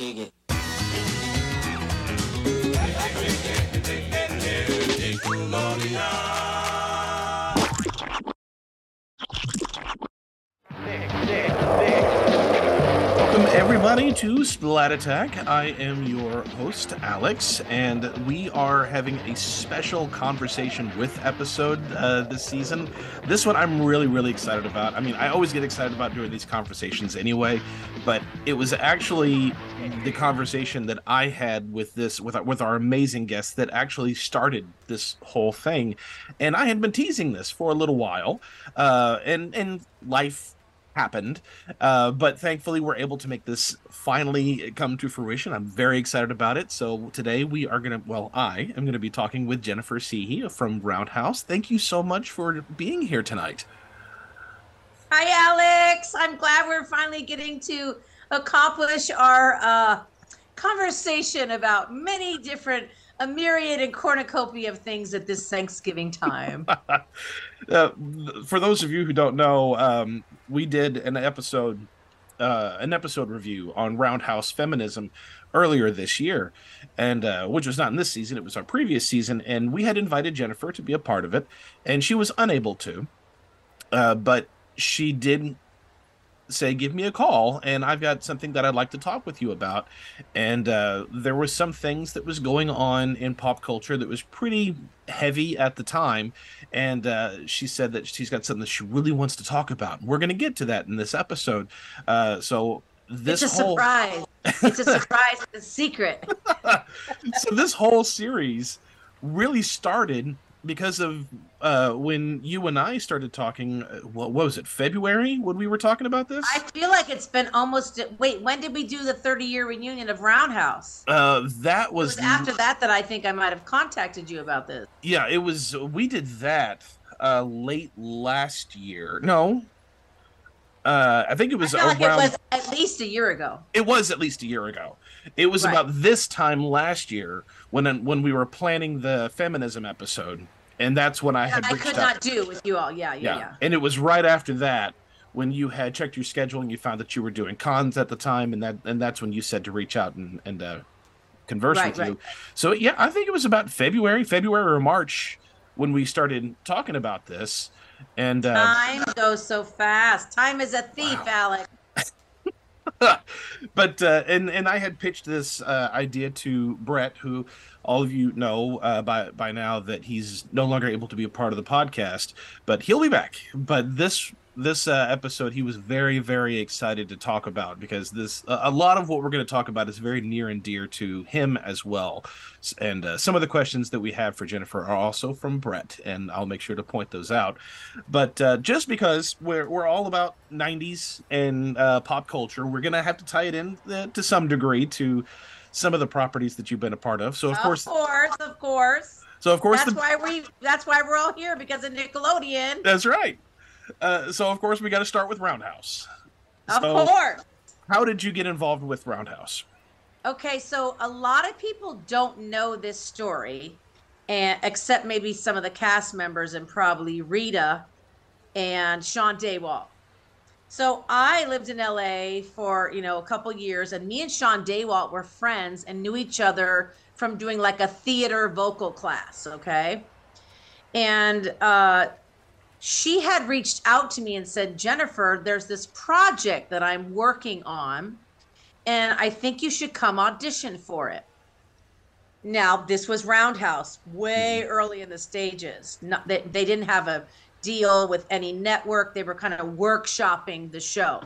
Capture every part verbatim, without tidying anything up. dig it. Welcome everybody to Splat Attack. I am your host, Alex, and we are having a special conversation with episode uh, this season. This one I'm really, really excited about. I mean, I always get excited about doing these conversations anyway, but it was actually the conversation that I had with this with with our amazing guest that actually started this whole thing. And I had been teasing this for a little while, uh, and and life happened, uh, but thankfully we're able to make this finally come to fruition. I'm very excited about it. So today we are going to, well, I am going to be talking with Jennifer Cihi from Roundhouse. Thank you so much for being here tonight. Hi, Alex. I'm glad we're finally getting to accomplish our uh, conversation about many different a myriad and cornucopia of things at this Thanksgiving time. uh, for those of you who don't know, um, we did an episode, uh, an episode review on Roundhouse feminism earlier this year, and uh, which was not in this season; it was our previous season. And we had invited Jennifer to be a part of it, and she was unable to. Uh, but she did say, give me a call, and I've got something that I'd like to talk with you about. And uh, there were some things that was going on in pop culture that was pretty heavy at the time, and uh, she said that she's got something that she really wants to talk about. We're going to get to that in this episode. Uh, so this it's a whole... surprise. It's a surprise. It's a secret. So this whole series really started because of uh, when you and I started talking, what, what was it, February, when we were talking about this? I feel like it's been almost, wait, when did we do the thirty-year reunion of Roundhouse? Uh, that was, it was after that that I think I might have contacted you about this. Yeah, it was, we did that uh, late last year. No, uh, I think it was I feel around. Like it was at least a year ago. It was at least a year ago. It was right. About this time last year when when we were planning the feminism episode, and that's when I yeah, had reached I could out. Not do with you all. Yeah, yeah, yeah, yeah. And it was right after that when you had checked your schedule and you found that you were doing cons at the time, and that and that's when you said to reach out and and uh, converse right, with right. you. So yeah, I think it was about February, February or March when we started talking about this. And uh, time goes so fast. Time is a thief, wow. Alex. But uh, and and I had pitched this uh, idea to Brett, who all of you know uh, by by now that he's no longer able to be a part of the podcast, but he'll be back. But this this uh, episode he was very very excited to talk about because this uh, a lot of what we're going to talk about is very near and dear to him as well. And uh, some of the questions that we have for Jennifer are also from Brett, and I'll make sure to point those out. But uh, just because we're we're all about nineties and uh, pop culture, we're going to have to tie it in uh, to some degree to some of the properties that you've been a part of. So of, of course, of course, of course. So of course, that's the, why we that's why we're all here, because of Nickelodeon. That's right. Uh, so of course, we got to start with Roundhouse. Of so, course. How did you get involved with Roundhouse? Okay, so a lot of people don't know this story, and except maybe some of the cast members and probably Rita and Sean Daywalt. So I lived in L A for, you know, a couple years, and me and Sean Daywalt were friends and knew each other from doing like a theater vocal class, okay? And uh, she had reached out to me and said, Jennifer, there's this project that I'm working on, and I think you should come audition for it. Now, this was Roundhouse, way mm-hmm. early in the stages. Not, they, they didn't have a deal with any network. They were kind of workshopping the show.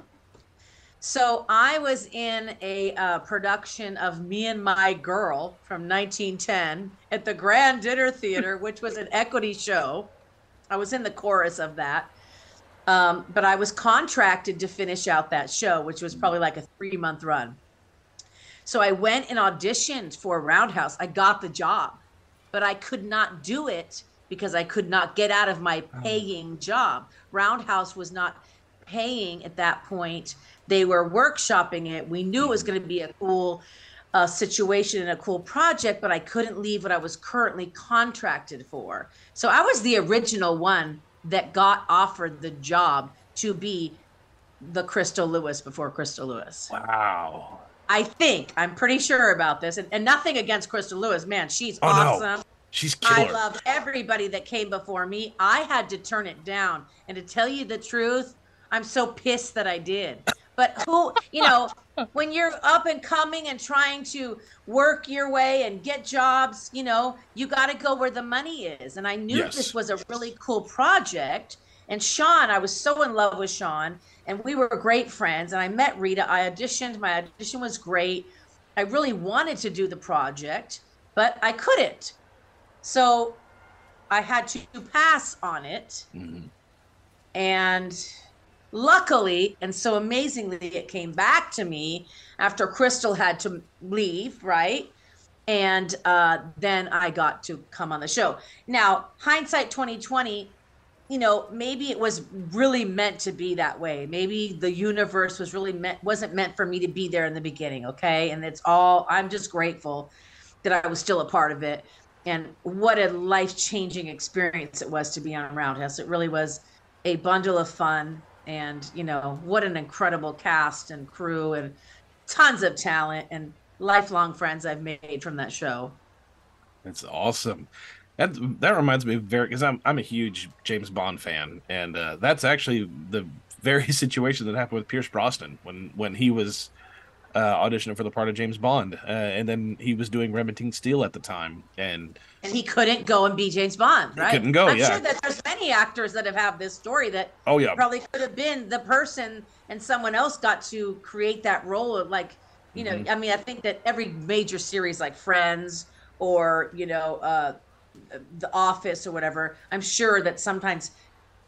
So I was in a uh, production of Me and My Girl from nineteen ten at the Grand Dinner Theater, which was an equity show. I was in the chorus of that. Um, but I was contracted to finish out that show, which was probably like a three month run. So I went and auditioned for Roundhouse. I got the job, but I could not do it because I could not get out of my paying job. Roundhouse was not paying at that point. They were workshopping it. We knew it was going to be a cool uh, situation and a cool project, but I couldn't leave what I was currently contracted for. So I was the original one that got offered the job to be the Crystal Lewis before Crystal Lewis. Wow. I think, I'm pretty sure about this, and, and nothing against Crystal Lewis. Man, she's oh, awesome. No. She's killer. I love everybody that came before me. I had to turn it down. And to tell you the truth, I'm so pissed that I did. But who, you know, when you're up and coming and trying to work your way and get jobs, you know, you got to go where the money is. And I knew yes. this was a really cool project. And Sean, I was so in love with Sean. And we were great friends. And I met Rita. I auditioned. My audition was great. I really wanted to do the project, but I couldn't. So I had to pass on it. Mm-hmm. And luckily, and so amazingly, it came back to me after Crystal had to leave, right? And uh, then I got to come on the show. Now, hindsight twenty twenty, you know, maybe it was really meant to be that way. Maybe the universe was really meant, wasn't meant for me to be there in the beginning, okay? And it's all, I'm just grateful that I was still a part of it. And what a life-changing experience it was to be on Roundhouse. It really was a bundle of fun. And, you know, what an incredible cast and crew and tons of talent and lifelong friends I've made from that show. That's awesome. That, that reminds me very, because I'm, I'm a huge James Bond fan. And uh, that's actually the very situation that happened with Pierce Brosnan when, when he was Uh, auditioning for the part of James Bond, uh, and then he was doing Remington Steele at the time, and and he couldn't go and be James Bond, right? He couldn't go. I'm yeah. sure that there's many actors that have had this story that oh yeah probably could have been the person, and someone else got to create that role of, like, you mm-hmm. know, I mean, I think that every major series like Friends or, you know, uh, The Office or whatever, I'm sure that sometimes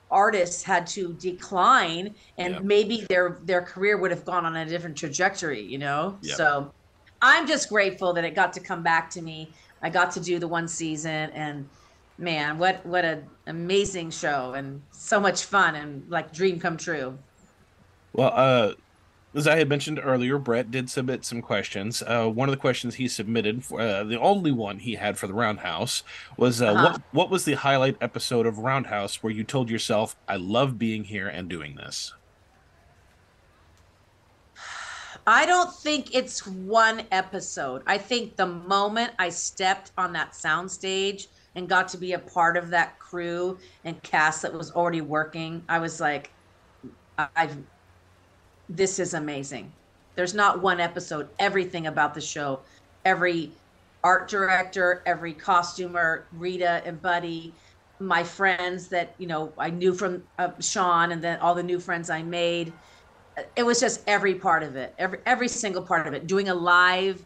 artists had to decline, and yep. maybe their their career would have gone on a different trajectory, you know. Yep. So I'm just grateful that it got to come back to me. I got to do the one season, and man, what what an amazing show, and so much fun, and like dream come true. Well, uh, as I had mentioned earlier, Brett did submit some questions. Uh, one of the questions he submitted, for, uh, the only one he had for the Roundhouse, was uh, uh-huh. what, what was the highlight episode of Roundhouse where you told yourself, I love being here and doing this? I don't think it's one episode. I think the moment I stepped on that soundstage and got to be a part of that crew and cast that was already working, I was like, I've... this is amazing. There's not one episode. Everything about the show, every art director, every costumer, Rita and Buddy, my friends that, you know, I knew from uh, Sean, and then all the new friends I made. It was just every part of it, every every single part of it. Doing a live,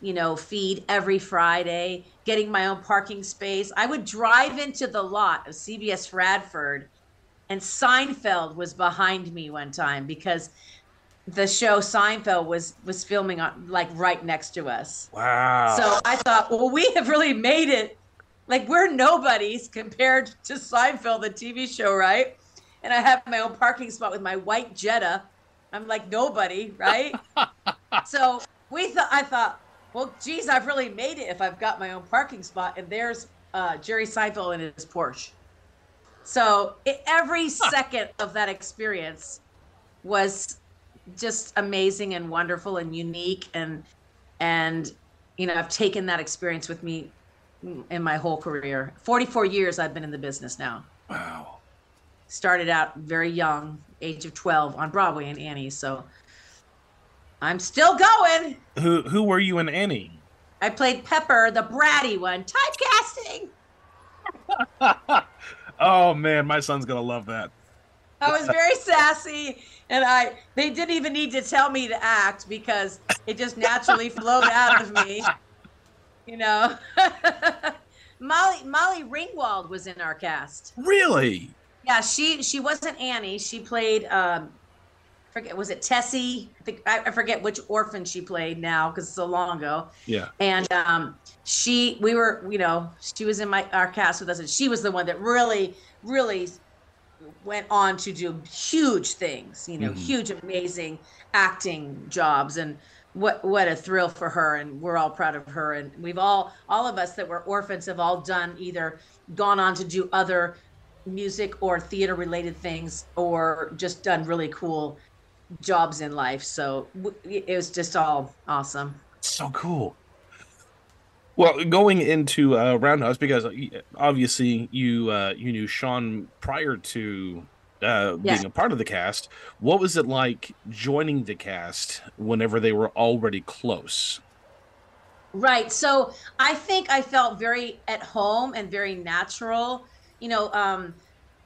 you know, feed every Friday, getting my own parking space. I would drive into the lot of C B S Radford, and Seinfeld was behind me one time because the show Seinfeld was was filming on, like, right next to us. Wow. So I thought, well, we have really made it. Like, we're nobodies compared to Seinfeld, the T V show, right? And I have my own parking spot with my white Jetta. I'm like nobody, right? So we thought, I thought, well, geez, I've really made it if I've got my own parking spot. And there's uh, Jerry Seinfeld in his Porsche. So it, every second of that experience was just amazing and wonderful and unique, and and you know, I've taken that experience with me in my whole career. forty-four years I've been in the business now. Wow. Started out very young, age of twelve, on Broadway in Annie, so I'm still going. Who who were you in Annie? I played Pepper, the bratty one. Typecasting. Oh man, my son's gonna love that. I was very sassy, and I they didn't even need to tell me to act because it just naturally flowed out of me, you know. Molly Molly Ringwald was in our cast. Really? Yeah, she she wasn't Annie. She played um, I forget, was it Tessie? I think I, I forget which orphan she played now because it's so long ago. Yeah. And um, she, we were, you know, she was in my our cast with us, and she was the one that really, really went on to do huge things. You know, mm-hmm. huge, amazing acting jobs, and what what a thrill for her. And we're all proud of her. And we've all, all of us that were orphans have all done either gone on to do other music or theater related things, or just done really cool jobs in life. So it was just all awesome. So cool. Well, going into uh, Roundhouse, because obviously you uh, you knew Sean prior to uh, yeah. being a part of the cast. What was it like joining the cast whenever they were already close? Right. So I think I felt very at home and very natural. You know, um,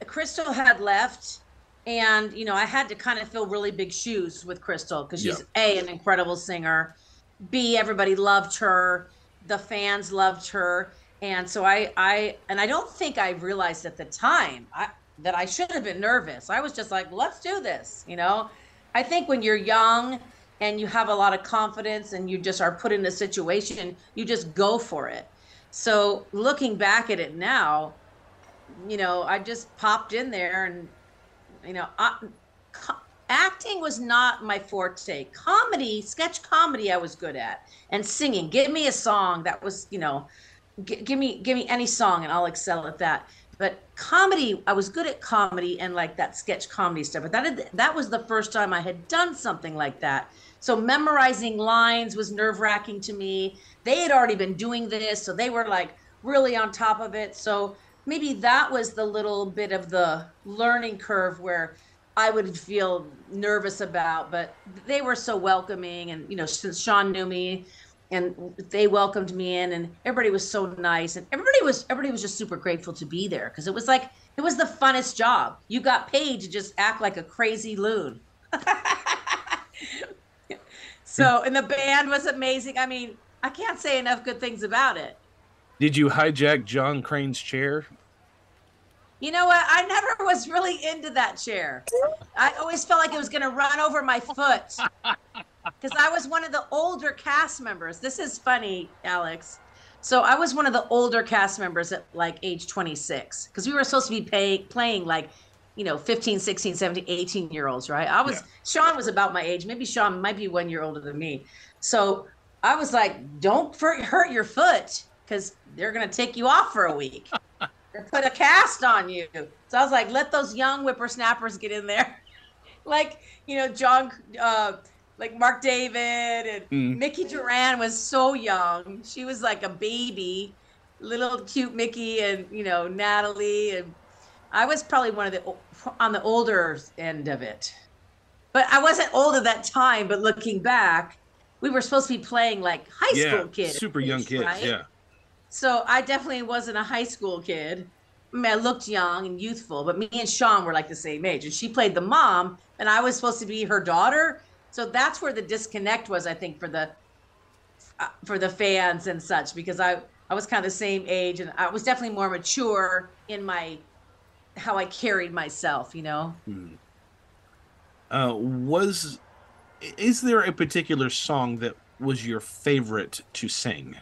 Crystal had left, and, you know, I had to kind of fill really big shoes with Crystal because she's, yeah. A, an incredible singer, B, everybody loved her. The fans loved her, and so I, I, and I don't think I realized at the time I, that I should have been nervous. I was just like, let's do this, you know? I think when you're young and you have a lot of confidence and you just are put in a situation, you just go for it. So looking back at it now, you know, I just popped in there and, you know, I, co- acting was not my forte. Comedy, sketch comedy, I was good at, and singing. Give me a song that was, you know, g- give me give me any song and I'll excel at that. But comedy, I was good at comedy and like that sketch comedy stuff. But that that was the first time I had done something like that. So memorizing lines was nerve-wracking to me. They had already been doing this, so they were like really on top of it. So maybe that was the little bit of the learning curve where I would feel nervous about, but they were so welcoming, and, you know, since Sean knew me and they welcomed me in, and everybody was so nice, and everybody was, everybody was just super grateful to be there. 'Cause it was like, it was the funnest job. You got paid to just act like a crazy loon. So, and the band was amazing. I mean, I can't say enough good things about it. Did you hijack John Crane's chair? You know what? I never was really into that chair. I always felt like it was going to run over my foot because I was one of the older cast members. This is funny, Alex. So I was one of the older cast members at like age twenty-six because we were supposed to be pay, playing like, you know, fifteen, sixteen, seventeen, eighteen year olds, right? I was, yeah. Sean was about my age. Maybe Sean might be one year older than me. So I was like, don't hurt your foot because they're going to take you off for a week. Put a cast on you. So I was like, let those young whippersnappers get in there. Like, you know, John, uh, like Mark David and mm. Mickey Duran was so young. She was like a baby, little cute Mickey, and, you know, Natalie. And I was probably one of the, on the older end of it. But I wasn't old at that time, but looking back, we were supposed to be playing like high yeah, school kids. Super least, young kids, right? Yeah. So I definitely wasn't a high school kid. I mean, I looked young and youthful, but me and Sean were like the same age. And she played the mom, and I was supposed to be her daughter. So that's where the disconnect was, I think, for the uh, for the fans and such, because I, I was kind of the same age, and I was definitely more mature in my how I carried myself, you know? Hmm. Uh, was is there a particular song that was your favorite to sing?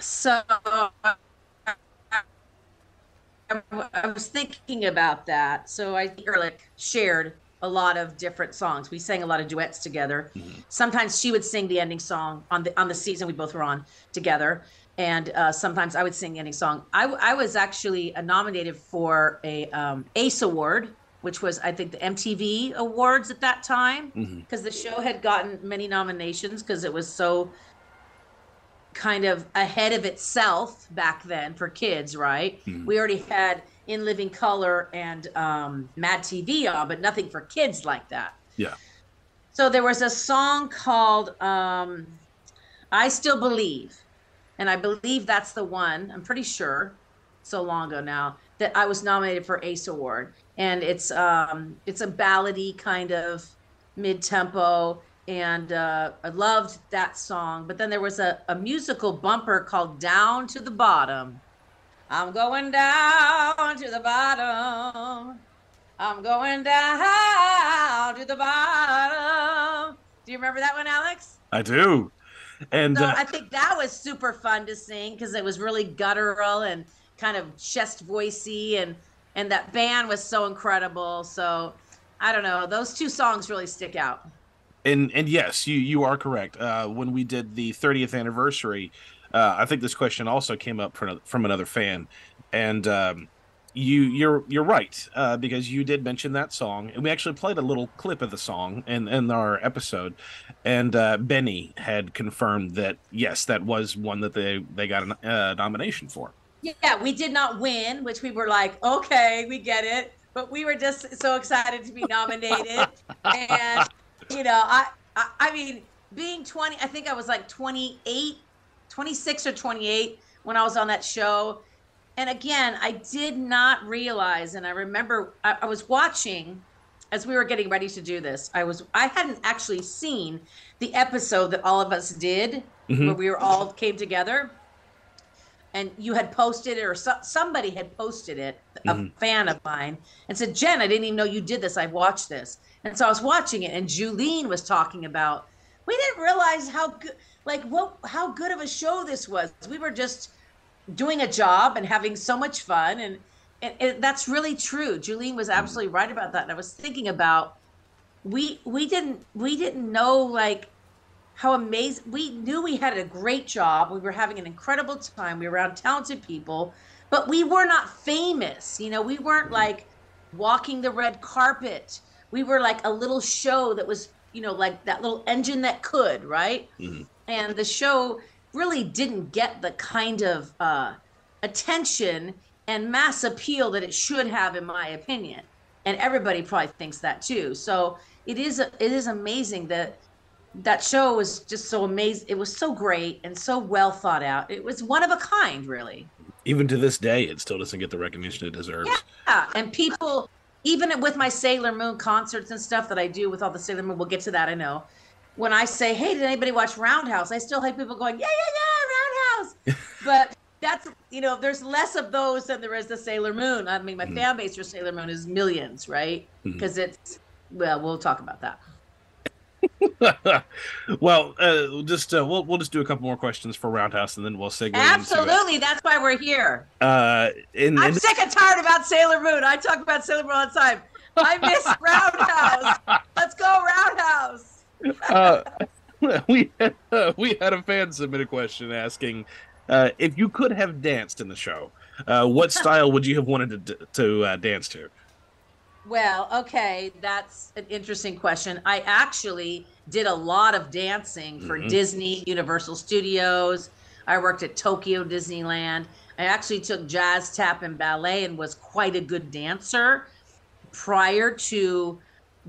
So I, I was thinking about that. So I think Ehrlich shared a lot of different songs. We sang a lot of duets together. Mm-hmm. Sometimes she would sing the ending song on the on the season we both were on together, and uh, sometimes I would sing the ending song. I, I was actually nominated for a um, ACE Award, which was, I think, the M T V Awards at that time, because mm-hmm. the show had gotten many nominations because it was so kind of ahead of itself back then for kids, right? Mm-hmm. We already had In Living Color and um, Mad T V on, but nothing for kids like that. Yeah. So there was a song called um, I Still Believe, and I believe that's the one, I'm pretty sure, so long ago now, that I was nominated for ACE Award. And it's, um, it's a ballady kind of mid-tempo, and uh, I loved that song. But then there was a, a musical bumper called Down to the Bottom. I'm going down to the bottom. I'm going down to the bottom. Do you remember that one, Alex? I do. And so uh... I think that was super fun to sing because it was really guttural and kind of chest voicey, and, and that band was so incredible. So I don't know, those two songs really stick out. And and yes, you, you are correct. Uh, when we did the thirtieth anniversary, uh, I think this question also came up from another, from another fan. And um, you you're you're right, uh, because you did mention that song, and we actually played a little clip of the song in in our episode, and uh, Benny had confirmed that yes, that was one that they they got a uh, nomination for. Yeah, we did not win, which we were like, okay, we get it, but we were just so excited to be nominated, and you know, I, I I mean, being twenty, I think I was like twenty-eight, twenty-six or twenty-eight when I was on that show. And again, I did not realize, and I remember I, I was watching as we were getting ready to do this. I was I hadn't actually seen the episode that all of us did, mm-hmm. where we were all came together, and you had posted it, or so, somebody had posted it, a mm-hmm. fan of mine, and said, "Jen, I didn't even know you did this. I watched this." And so I was watching it, and Julene was talking about, we didn't realize how good, like what, how good of a show this was. We were just doing a job and having so much fun, and, and, and that's really true. Julene was absolutely right about that. And I was thinking about, we we didn't we didn't know like how amazing, we knew we had a great job, we were having an incredible time, we were around talented people, but we were not famous, you know, we weren't like walking the red carpet. We were like a little show that was, you know, like that little engine that could, right? Mm-hmm. And the show really didn't get the kind of uh, attention and mass appeal that it should have, in my opinion. And everybody probably thinks that too. So it is it is amazing that that show was just so amazing. It was so great and so well thought out. It was one of a kind, really. Even to this day, it still doesn't get the recognition it deserves. Yeah, and people, even with my Sailor Moon concerts and stuff that I do with all the Sailor Moon, we'll get to that, I know. When I say, hey, did anybody watch Roundhouse? I still have people going, yeah, yeah, yeah, Roundhouse. But that's, you know, there's less of those than there is the Sailor Moon. I mean, my mm-hmm. fan base for Sailor Moon is millions, right? Because mm-hmm. it's, well, we'll talk about that. Well, uh, just uh, we'll we'll just do a couple more questions for Roundhouse, and then we'll segue. Absolutely, that's why we're here. Uh, in, I'm in... sick and tired about Sailor Moon. I talk about Sailor Moon all the time. I miss Roundhouse. Let's go, Roundhouse. uh, we had, uh, we had a fan submit a question asking uh, if you could have danced in the show, uh, what style would you have wanted to to uh, dance to? Well, okay, that's an interesting question. I actually did a lot of dancing for mm-hmm. Disney, Universal Studios. I worked at Tokyo Disneyland. I actually took jazz, tap, and ballet, and was quite a good dancer prior to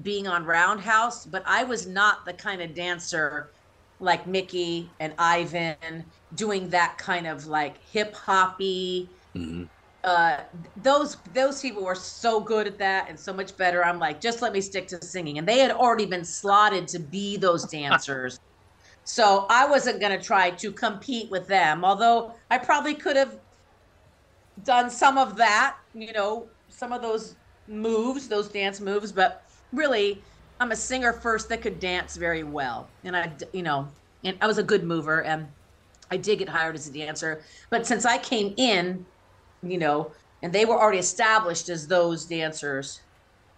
being on Roundhouse, but I was not the kind of dancer like Mickey and Ivan doing that kind of like hip hoppy. Mm-hmm. Uh, those those people were so good at that and so much better. I'm like, just let me stick to singing. And they had already been slotted to be those dancers. So I wasn't going to try to compete with them, although I probably could have done some of that, you know, some of those moves, those dance moves, but really, I'm a singer first that could dance very well. And I, you know, and I was a good mover, and I did get hired as a dancer. But since I came in, you know, and they were already established as those dancers,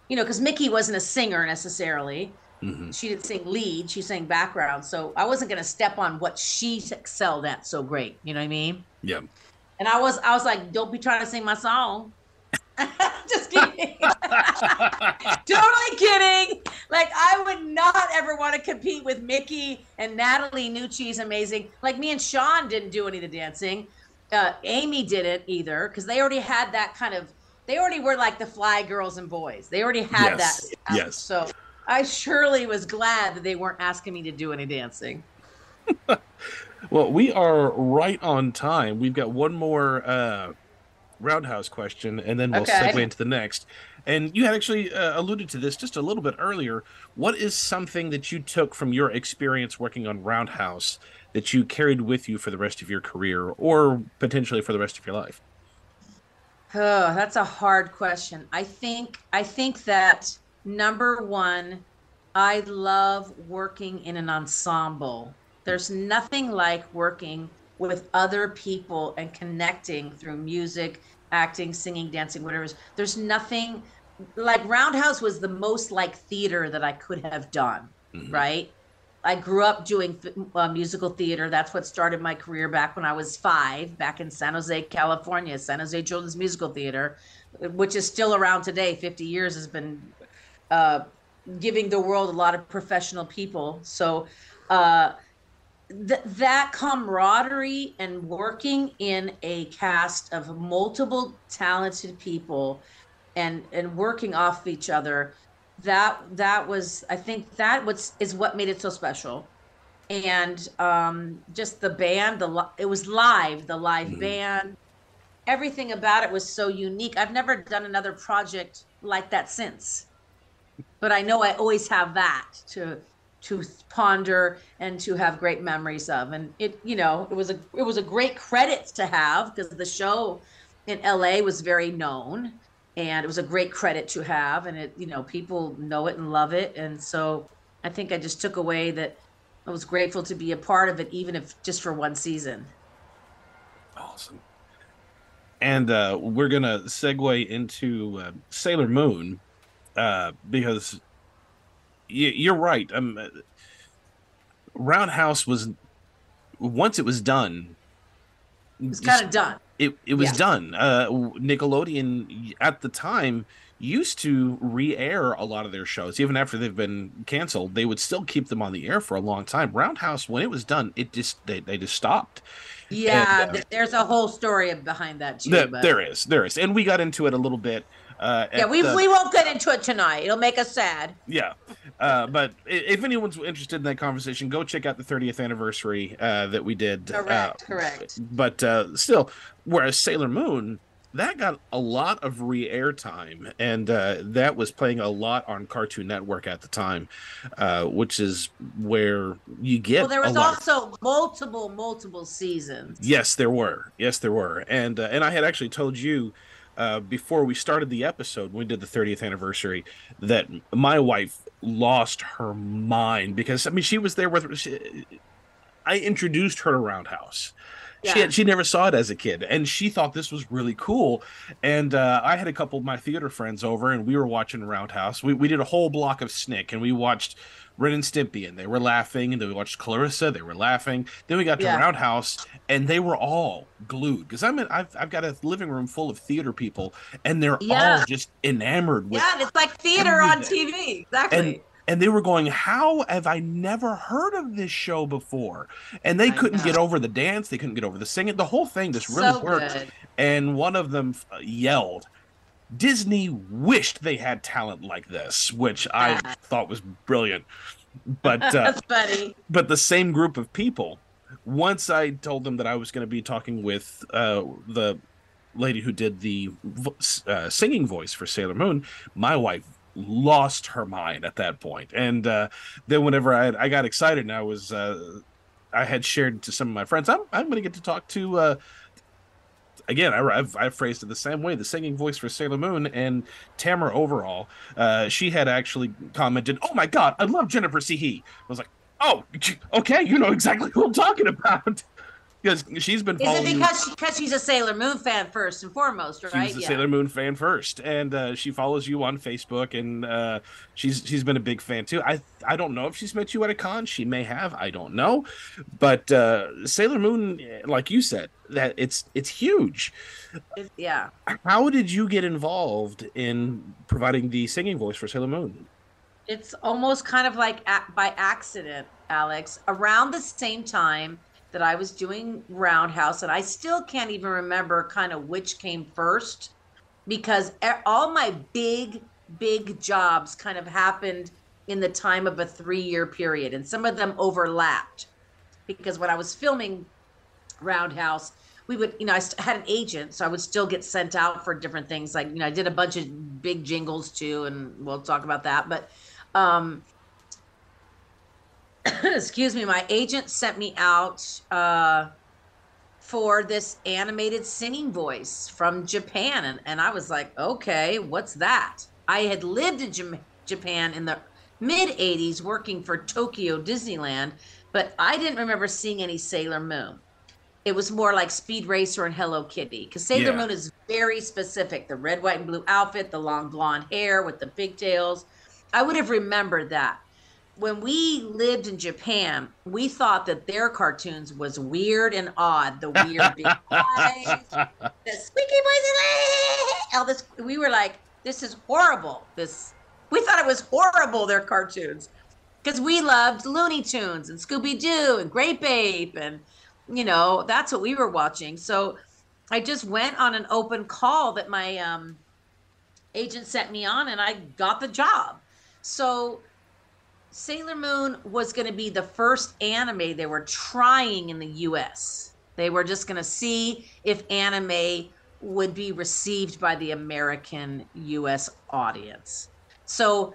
you know, because Mickey wasn't a singer necessarily. Mm-hmm. She didn't sing lead, she sang background. So I wasn't going to step on what she excelled at so great. You know what I mean? Yeah. And I was, I was like, don't be trying to sing my song. Just kidding. Totally kidding. Like, I would not ever want to compete with Mickey and Natalie. Nucci's amazing. Like, me and Sean didn't do any of the dancing. Uh, Amy didn't either, because they already had that kind of, they already were like the fly girls and boys. They already had yes. that. Yes. So I surely was glad that they weren't asking me to do any dancing. Well, we are right on time. We've got one more uh Roundhouse question, and then we'll okay. segue into the next. And you had actually uh, alluded to this just a little bit earlier. What is something that you took from your experience working on Roundhouse that you carried with you for the rest of your career, or potentially for the rest of your life? Oh, that's a hard question. I think I think that, number one, I love working in an ensemble. There's nothing like working with other people and connecting through music, acting, singing, dancing, whatever. There's nothing like Roundhouse was the most like theater that I could have done. Mm-hmm. Right. I grew up doing uh, musical theater. That's what started my career back when I was five, back in San Jose, California, San Jose Children's Musical Theater. which is still around today. fifty years has been uh, giving the world a lot of professional people. So uh, th that camaraderie and working in a cast of multiple talented people and, and working off of each other, that that was, I think that was, is what made it so special. And um, just the band, the it was live, the live mm-hmm. band. Everything about it was so unique. I've never done another project like that since, but I know I always have that to to ponder and to have great memories of. And it, you know, it was a it was a great credit to have, because the show in L A was very known, and it was a great credit to have. And it, you know, people know it and love it. And so I think I just took away that I was grateful to be a part of it, even if just for one season. Awesome. And uh, we're going to segue into uh, Sailor Moon, uh, because y you're right. Um, Roundhouse was, once it was done, it was kind of done. It, it was yeah. done. Uh, Nickelodeon at the time used to re-air a lot of their shows. Even after they've been canceled, they would still keep them on the air for a long time. Roundhouse, when it was done, it just they, they just stopped. Yeah, and, uh, there's a whole story behind that too. The, there is, there is, and we got into it a little bit. Uh, yeah, we the, we won't get into it tonight. It'll make us sad. Yeah, uh, but if anyone's interested in that conversation, go check out the thirtieth anniversary uh, that we did. Correct, uh, correct. But uh, still, whereas Sailor Moon, that got a lot of re-air time, and uh, that was playing a lot on Cartoon Network at the time, uh, which is where you get. Well, there was a lot also of... multiple, multiple seasons. Yes, there were. Yes, there were, and uh, and I had actually told you uh, before we started the episode, when we did the thirtieth anniversary, that my wife lost her mind, because I mean she was there with. She, I introduced her to Roundhouse. Yeah. She, had, she never saw it as a kid, and she thought this was really cool. And uh, I had a couple of my theater friends over, and we were watching Roundhouse. We, we did a whole block of Snick, and we watched Ren and Stimpy, and they were laughing. And then we watched Clarissa, they were laughing. Then we got to yeah. Roundhouse, and they were all glued. Because I'm in, I've, I've got a living room full of theater people, and they're yeah. all just enamored with Yeah, it's like theater everything. On T V. Exactly. And, And they were going, how have I never heard of this show before? And they I couldn't know. get over the dance. They couldn't get over the singing. The whole thing just really so worked. Good. And one of them yelled, Disney wished they had talent like this, which yeah. I thought was brilliant. But, uh, That's funny. But the same group of people, once I told them that I was going to be talking with uh, the lady who did the uh, singing voice for Sailor Moon, my wife lost her mind at that point. And uh then whenever i, had, I got excited, and i was uh i had shared to some of my friends, i'm, I'm gonna get to talk to uh again I, I've, I've phrased it the same way, the singing voice for Sailor Moon. And Tamara Overall, uh she had actually commented, oh my god, I love Jennifer Cihi. I was like, oh okay, you know exactly who I'm talking about. Because she's been following. Is it because, you, because she's a Sailor Moon fan first and foremost, right? She's a yeah. Sailor Moon fan first, and uh, she follows you on Facebook, and uh, she's she's been a big fan too. I I don't know if she's met you at a con. She may have. I don't know, but uh, Sailor Moon, like you said, that it's it's huge. It's, yeah. How did you get involved in providing the singing voice for Sailor Moon? It's almost kind of like by accident, Alex. Around the same time that I was doing Roundhouse, and I still can't even remember kind of which came first, because all my big, big jobs kind of happened in the time of a three-year period, and some of them overlapped, because when I was filming Roundhouse, we would, you know, I had an agent, so I would still get sent out for different things. Like, you know, I did a bunch of big jingles too, and we'll talk about that, but, um, excuse me, my agent sent me out uh, for this animated singing voice from Japan. And, and I was like, okay, what's that? I had lived in J Japan in the mid eighties working for Tokyo Disneyland, but I didn't remember seeing any Sailor Moon. It was more like Speed Racer and Hello Kitty, because Sailor yeah. Moon is very specific. The red, white, and blue outfit, the long blonde hair with the pigtails. I would have remembered that. when we lived in Japan, we thought that their cartoons was weird and odd. The weird big eyes, the squeaky voices, all this. We were like, this is horrible. This, we thought it was horrible, their cartoons. Because we loved Looney Tunes and Scooby-Doo and Grape Ape. And, you know, that's what we were watching. So I just went on an open call that my um, agent sent me on, and I got the job. So Sailor Moon was going to be the first anime they were trying in the U S. They were just going to see if anime would be received by the American U S audience. So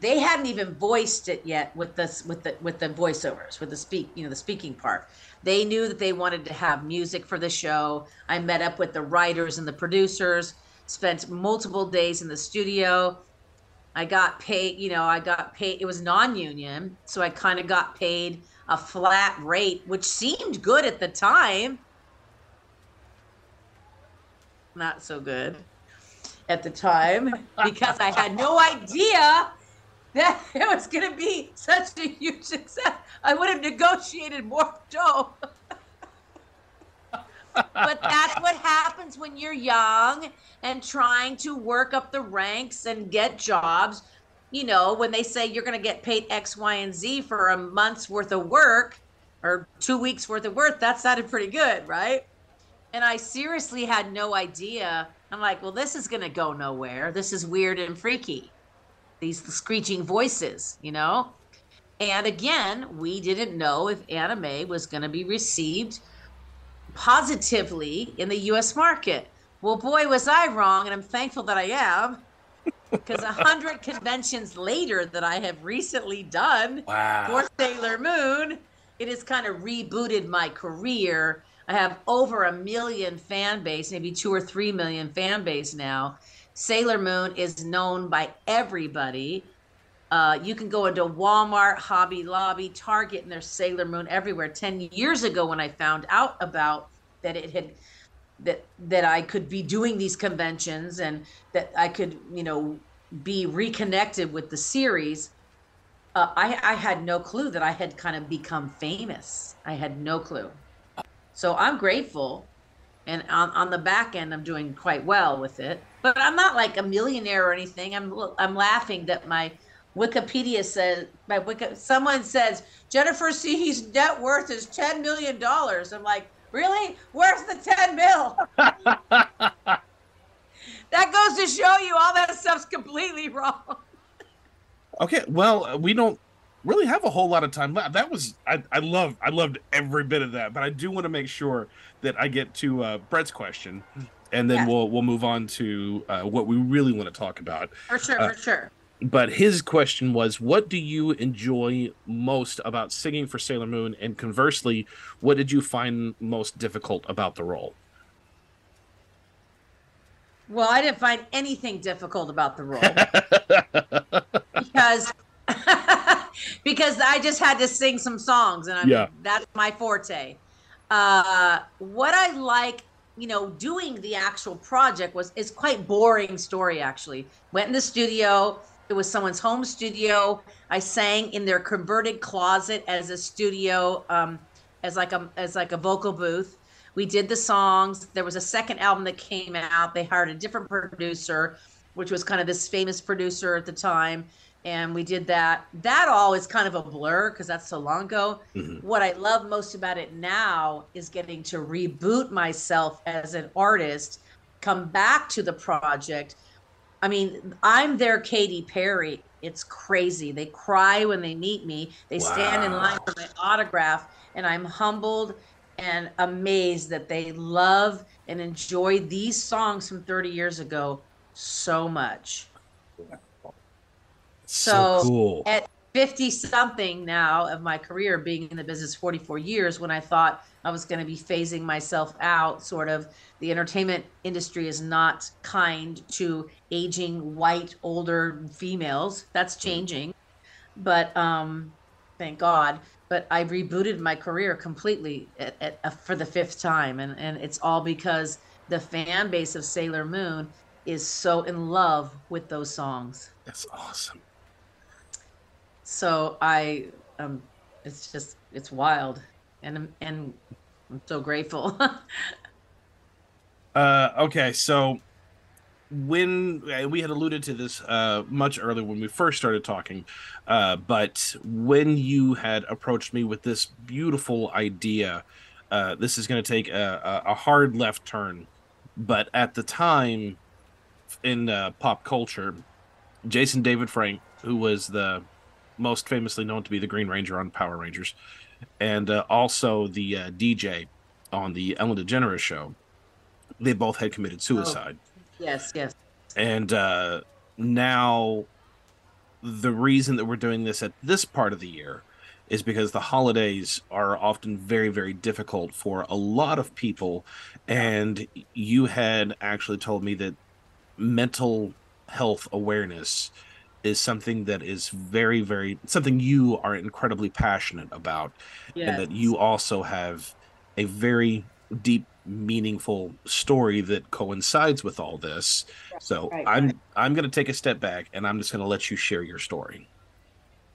they hadn't even voiced it yet with this, with the, with the voiceovers, with the speak, you know, the speaking part. They knew that they wanted to have music for the show. I met up with the writers and the producers, spent multiple days in the studio. I got paid, you know, I got paid, it was non-union. So I kind of got paid a flat rate, which seemed good at the time. Not so good at the time, because I had no idea that it was going to be such a huge success. I would have negotiated more dough. But that's what happens when you're young and trying to work up the ranks and get jobs. You know, when they say you're going to get paid X, Y, and Z for a month's worth of work or two weeks worth of work, that sounded pretty good, right? And I seriously had no idea. I'm like, well, this is going to go nowhere. This is weird and freaky. These screeching voices, you know? And again, we didn't know if anime was going to be received positively in the U S market. Well, boy, was I wrong, and I'm thankful that I am, because a hundred conventions later that I have recently done wow. for Sailor Moon, it has kind of rebooted my career. I have over a million fan base, maybe two or three million fan base now. Sailor Moon is known by everybody. Uh, you can go into Walmart, Hobby Lobby, Target, and there's Sailor Moon everywhere. Ten years ago, when I found out about that, it had that that I could be doing these conventions and that I could, you know, be reconnected with the series. Uh, I, I had no clue that I had kind of become famous. I had no clue. So I'm grateful. And on, on the back end, I'm doing quite well with it. But I'm not like a millionaire or anything. I'm I'm laughing that my Wikipedia says, my Wiki, someone says, Jennifer Cihi's net worth is ten million dollars. I'm like, really? Where's the ten mil? That goes to show you all that stuff's completely wrong. Okay, well, we don't really have a whole lot of time left. That was, I, I love, I loved every bit of that, but I do want to make sure that I get to uh, Brett's question, and then yeah. we'll we'll move on to uh, what we really want to talk about. For sure, uh, for sure. But his question was, what do you enjoy most about singing for Sailor Moon? And conversely, what did you find most difficult about the role? Well, I didn't find anything difficult about the role. because because I just had to sing some songs, and I'm, yeah. that's my forte. Uh, what I like, you know, doing the actual project was, it's quite boring story, actually. Went in the studio. It was someone's home studio. I sang in their converted closet as a studio, um, as like a as like a vocal booth. We did the songs. There was a second album that came out. They hired a different producer, which was kind of this famous producer at the time, and we did that. That all is kind of a blur because that's so long ago. Mm-hmm. What I love most about it now is getting to reboot myself as an artist, come back to the project. I mean, I'm their Katy Perry. It's crazy. They cry when they meet me. They wow. stand in line for my autograph, and I'm humbled and amazed that they love and enjoy these songs from thirty years ago so much. So, so cool. At fifty something now of my career, being in the business forty-four years, when I thought I was going to be phasing myself out, sort of, the entertainment industry is not kind to aging white older females. That's changing, but um thank God. But I rebooted my career completely at, at, for the fifth time, and and it's all because the fan base of Sailor Moon is so in love with those songs. That's awesome. So I, um, it's just, it's wild. And I'm, and I'm so grateful. uh, okay, so when we had alluded to this uh, much earlier when we first started talking, uh, but when you had approached me with this beautiful idea, uh, this is going to take a, a hard left turn. But at the time in uh, pop culture, Jason David Frank, who was the most famously known to be the Green Ranger on Power Rangers, and uh, also the uh, D J on the Ellen DeGeneres show, they both had committed suicide. Oh, yes, yes. And uh, now the reason that we're doing this at this part of the year is because the holidays are often very, very difficult for a lot of people. And you had actually told me that mental health awareness is something that is very, very, something you are incredibly passionate about. Yes. And that you also have a very deep, meaningful story that coincides with all this. Right, so right, I'm right. I'm going to take a step back and I'm just going to let you share your story.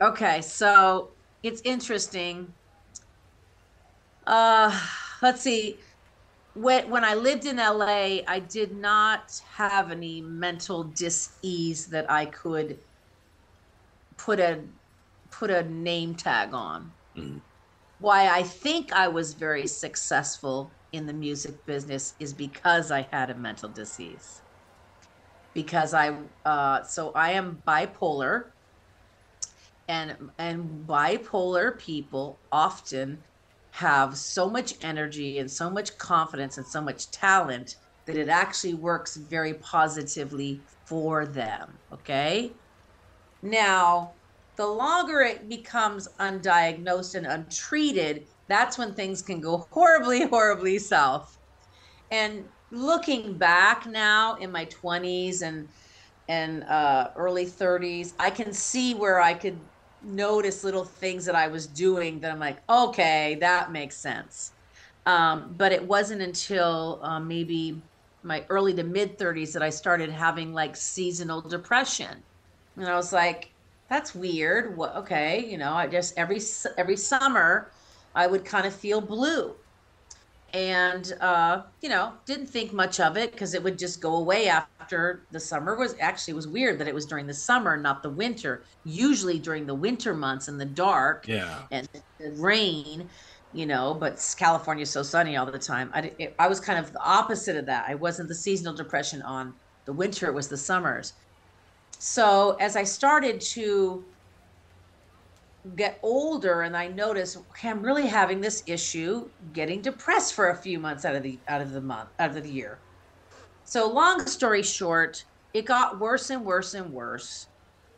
Okay, so it's interesting. Uh, let's see. When, when I lived in L A, I did not have any mental dis-ease that I could put a put a name tag on. Mm. Why I think I was very successful in the music business is because I had a mental disease. Because I uh, so I am bipolar, and and bipolar people often have so much energy and so much confidence and so much talent that it actually works very positively for them. Okay. Now, the longer it becomes undiagnosed and untreated, that's when things can go horribly, horribly south. And looking back now in my twenties and and uh, early thirties, I can see where I could notice little things that I was doing that I'm like, okay, that makes sense. Um, but it wasn't until uh, maybe my early to mid thirties that I started having like seasonal depression. And I was like, that's weird. What? Okay. You know, I just every, every summer I would kind of feel blue and, uh, you know, didn't think much of it because it would just go away after the summer. Was actually, it was weird that it was during the summer, not the winter. Usually during the winter months in the dark, yeah, and the rain, you know, but California's so sunny all the time. I, it, I was kind of the opposite of that. I wasn't the seasonal depression on the winter. It was the summers. So as I started to get older and I noticed, okay, I'm really having this issue getting depressed for a few months out of the out of the month out of the year. So long story short, it got worse and worse and worse.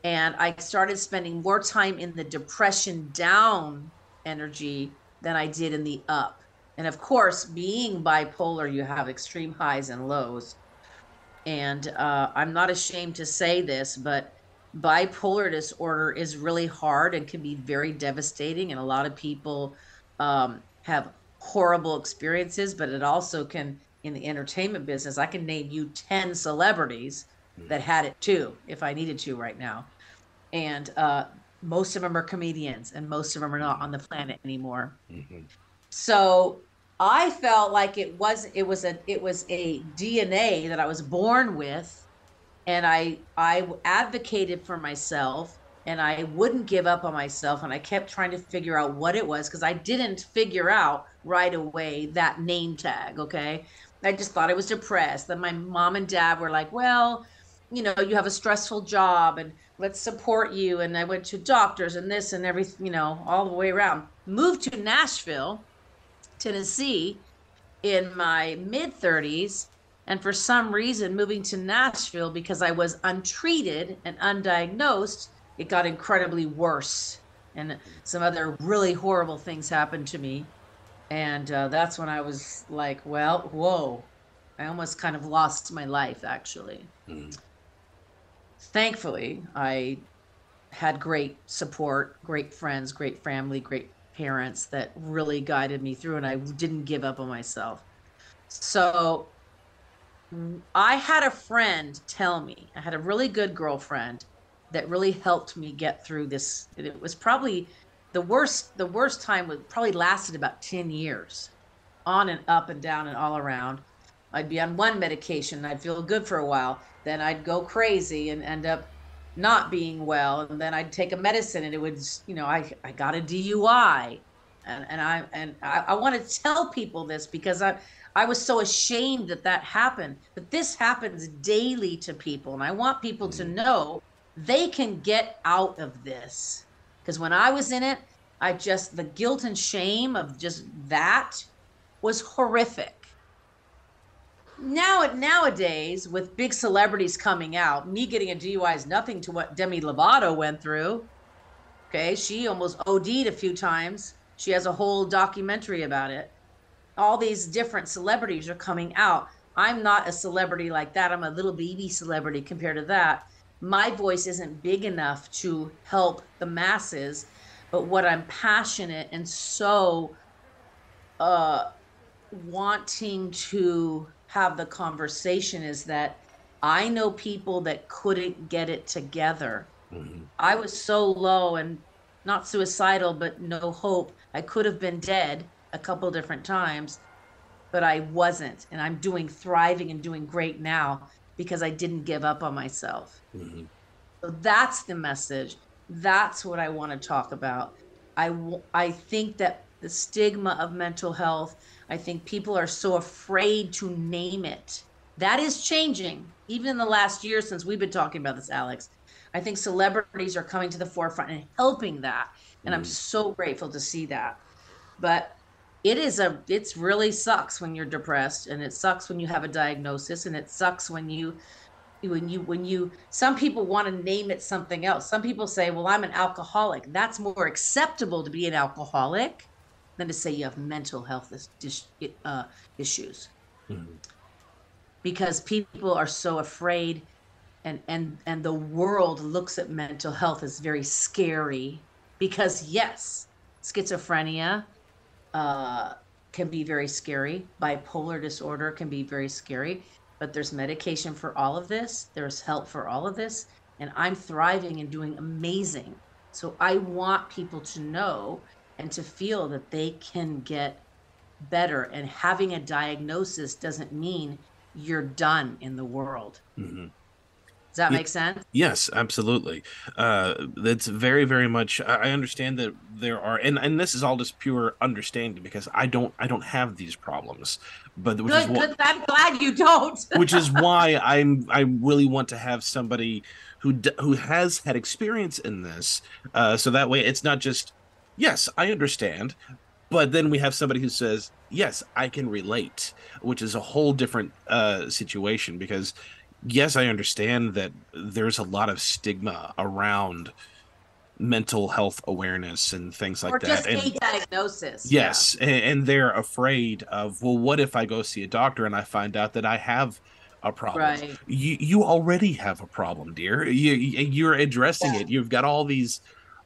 And I started spending more time in the depression down energy than I did in the up. And of course, being bipolar, you have extreme highs and lows. And uh, I'm not ashamed to say this, but bipolar disorder is really hard and can be very devastating. And a lot of people um, have horrible experiences, but it also can, in the entertainment business, I can name you ten celebrities that had it too, if I needed to right now. And uh, most of them are comedians and most of them are not on the planet anymore. Mm-hmm. So I felt like it was it was a it was a D N A that I was born with, and I I advocated for myself and I wouldn't give up on myself, and I kept trying to figure out what it was because I didn't figure out right away that name tag, okay? I just thought I was depressed. Then my mom and dad were like, "Well, you know, you have a stressful job and let's support you." And I went to doctors and this and everything, you know, all the way around. Moved to Nashville, Tennessee in my mid thirties, and for some reason moving to Nashville because I was untreated and undiagnosed, it got incredibly worse and some other really horrible things happened to me. And uh, that's when I was like, well, whoa, I almost kind of lost my life actually. Mm. Thankfully, I had great support, great friends, great family, great parents that really guided me through, and I didn't give up on myself. So I had a friend tell me, I had a really good girlfriend that really helped me get through this. It was probably the worst, the worst time would probably lasted about ten years, on and up and down and all around. I'd be on one medication and I'd feel good for a while. Then I'd go crazy and end up not being well. And then I'd take a medicine and it would, you know, I, I got a D U I. And, and I, and I, I want to tell people this because I, I was so ashamed that that happened, but this happens daily to people. And I want people to know they can get out of this. Because when I was in it, I just, the guilt and shame of just that was horrific. Now, nowadays, with big celebrities coming out, me getting a D U I is nothing to what Demi Lovato went through. Okay, she almost O D'd a few times. She has a whole documentary about it. All these different celebrities are coming out. I'm not a celebrity like that. I'm a little baby celebrity compared to that. My voice isn't big enough to help the masses, but what I'm passionate and so uh, wanting to have the conversation is that I know people that couldn't get it together. Mm-hmm. I was so low and not suicidal, but no hope. I could have been dead a couple different times, but I wasn't. And I'm doing thriving and doing great now because I didn't give up on myself. Mm-hmm. So that's the message. That's what I want to talk about. I, I think that the stigma of mental health, I think people are so afraid to name it. That is changing. Even in the last year since we've been talking about this, Alex, I think celebrities are coming to the forefront and helping that. And mm. I'm so grateful to see that. But it is a, it's really sucks when you're depressed, and it sucks when you have a diagnosis, and it sucks when you, when you, when you, some people want to name it something else. Some people say, well, I'm an alcoholic. That's more acceptable to be an alcoholic than to say you have mental health uh, issues. Mm-hmm. Because people are so afraid, and, and, and the world looks at mental health as very scary because, yes, schizophrenia uh, can be very scary. Bipolar disorder can be very scary, but there's medication for all of this. There's help for all of this. And I'm thriving and doing amazing. So I want people to know and to feel that they can get better. And having a diagnosis doesn't mean you're done in the world. Mm-hmm. Does that make sense? Yes, absolutely. Uh, that's very, very much. I understand that there are, and, and this is all just pure understanding because I don't, I don't have these problems. But which good, is what, good. I'm glad you don't. Which is why I'm, I really want to have somebody who who has had experience in this, uh, so that way it's not just, yes, I understand. But then we have somebody who says, yes, I can relate, which is a whole different uh, situation because, yes, I understand that there's a lot of stigma around mental health awareness and things like or that. Or just and, a diagnosis. Yes, yeah. and, and they're afraid of, well, what if I go see a doctor and I find out that I have a problem? Right. You, you already have a problem, dear. You, you're addressing yeah. it. You've got all these...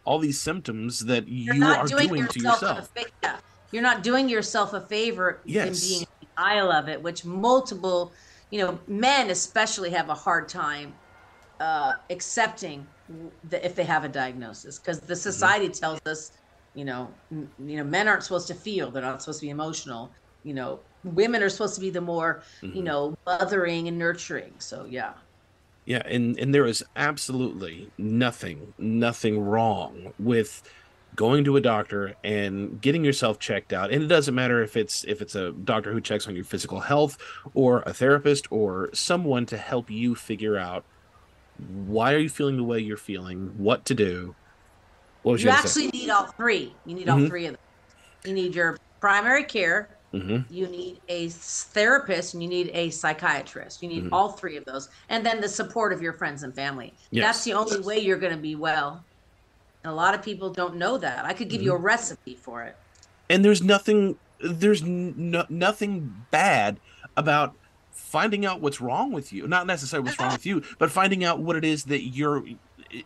all these symptoms that you're you are doing, doing yourself to yourself. A, you're not doing yourself a favor yes. in being in denial of it, which multiple, you know, men especially have a hard time uh, accepting the, if they have a diagnosis, because the society mm-hmm. tells us, you know, m- you know, men aren't supposed to feel, they're not supposed to be emotional. You know, women are supposed to be the more, mm-hmm. you know, mothering and nurturing. So, yeah. Yeah, and, and there is absolutely nothing, nothing wrong with going to a doctor and getting yourself checked out. And it doesn't matter if it's if it's a doctor who checks on your physical health or a therapist or someone to help you figure out why are you feeling the way you're feeling, what to do. What was you actually need all three. You need mm-hmm. all three of them. You need your primary care. Mm-hmm. You need a therapist and you need a psychiatrist. You need mm-hmm. all three of those. And then the support of your friends and family. Yes. That's the only yes. way you're going to be well. And a lot of people don't know that. I could give mm-hmm. you a recipe for it. And there's nothing, there's no, nothing bad about finding out what's wrong with you. Not necessarily what's wrong with you, but finding out what it is that you're